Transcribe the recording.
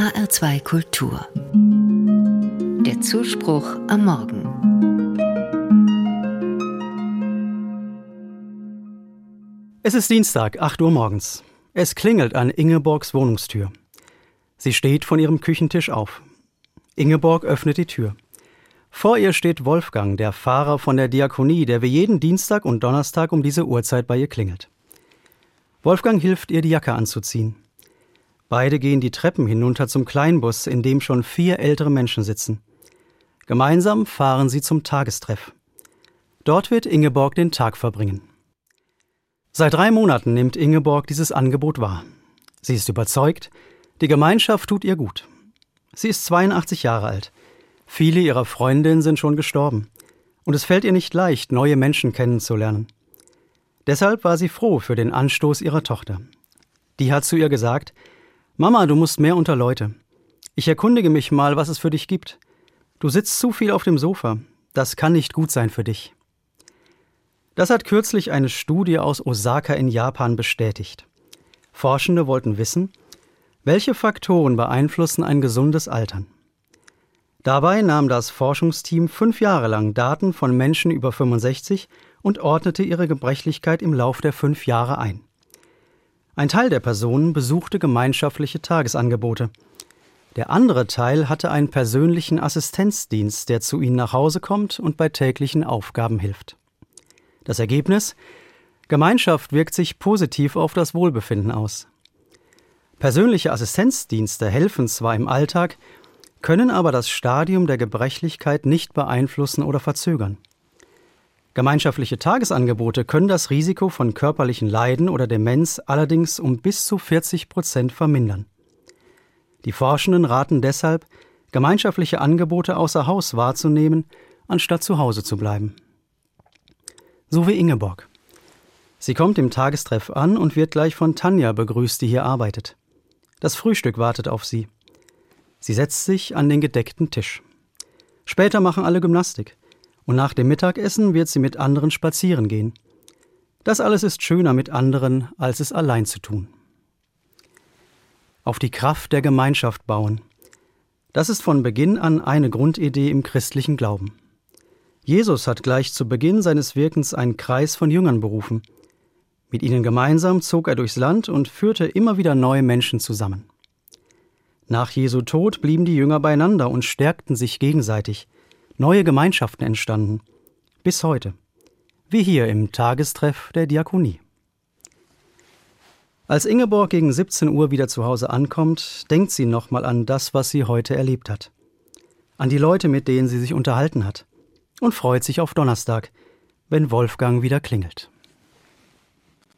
HR2 Kultur. Der Zuspruch am Morgen. Es ist Dienstag, 8 Uhr morgens. Es klingelt an Ingeborgs Wohnungstür. Sie steht von ihrem Küchentisch auf. Ingeborg öffnet die Tür. Vor ihr steht Wolfgang, der Pfarrer von der Diakonie, der wie jeden Dienstag und Donnerstag um diese Uhrzeit bei ihr klingelt. Wolfgang hilft ihr, die Jacke anzuziehen. Beide gehen die Treppen hinunter zum Kleinbus, in dem schon 4 ältere Menschen sitzen. Gemeinsam fahren sie zum Tagestreff. Dort wird Ingeborg den Tag verbringen. Seit 3 Monaten nimmt Ingeborg dieses Angebot wahr. Sie ist überzeugt, die Gemeinschaft tut ihr gut. Sie ist 82 Jahre alt. Viele ihrer Freundinnen sind schon gestorben. Und es fällt ihr nicht leicht, neue Menschen kennenzulernen. Deshalb war sie froh für den Anstoß ihrer Tochter. Die hat zu ihr gesagt: Mama, du musst mehr unter Leute. Ich erkundige mich mal, was es für dich gibt. Du sitzt zu viel auf dem Sofa. Das kann nicht gut sein für dich. Das hat kürzlich eine Studie aus Osaka in Japan bestätigt. Forschende wollten wissen, welche Faktoren beeinflussen ein gesundes Altern. Dabei nahm das Forschungsteam 5 Jahre lang Daten von Menschen über 65 und ordnete ihre Gebrechlichkeit im Lauf der 5 Jahre ein. Ein Teil der Personen besuchte gemeinschaftliche Tagesangebote. Der andere Teil hatte einen persönlichen Assistenzdienst, der zu ihnen nach Hause kommt und bei täglichen Aufgaben hilft. Das Ergebnis: Gemeinschaft wirkt sich positiv auf das Wohlbefinden aus. Persönliche Assistenzdienste helfen zwar im Alltag, können aber das Stadium der Gebrechlichkeit nicht beeinflussen oder verzögern. Gemeinschaftliche Tagesangebote können das Risiko von körperlichen Leiden oder Demenz allerdings um bis zu 40% vermindern. Die Forschenden raten deshalb, gemeinschaftliche Angebote außer Haus wahrzunehmen, anstatt zu Hause zu bleiben. So wie Ingeborg. Sie kommt im Tagestreff an und wird gleich von Tanja begrüßt, die hier arbeitet. Das Frühstück wartet auf sie. Sie setzt sich an den gedeckten Tisch. Später machen alle Gymnastik. Und nach dem Mittagessen wird sie mit anderen spazieren gehen. Das alles ist schöner mit anderen, als es allein zu tun. Auf die Kraft der Gemeinschaft bauen. Das ist von Beginn an eine Grundidee im christlichen Glauben. Jesus hat gleich zu Beginn seines Wirkens einen Kreis von Jüngern berufen. Mit ihnen gemeinsam zog er durchs Land und führte immer wieder neue Menschen zusammen. Nach Jesu Tod blieben die Jünger beieinander und stärkten sich gegenseitig. Neue Gemeinschaften entstanden. Bis heute. Wie hier im Tagestreff der Diakonie. Als Ingeborg gegen 17 Uhr wieder zu Hause ankommt, denkt sie nochmal an das, was sie heute erlebt hat. An die Leute, mit denen sie sich unterhalten hat. Und freut sich auf Donnerstag, wenn Wolfgang wieder klingelt.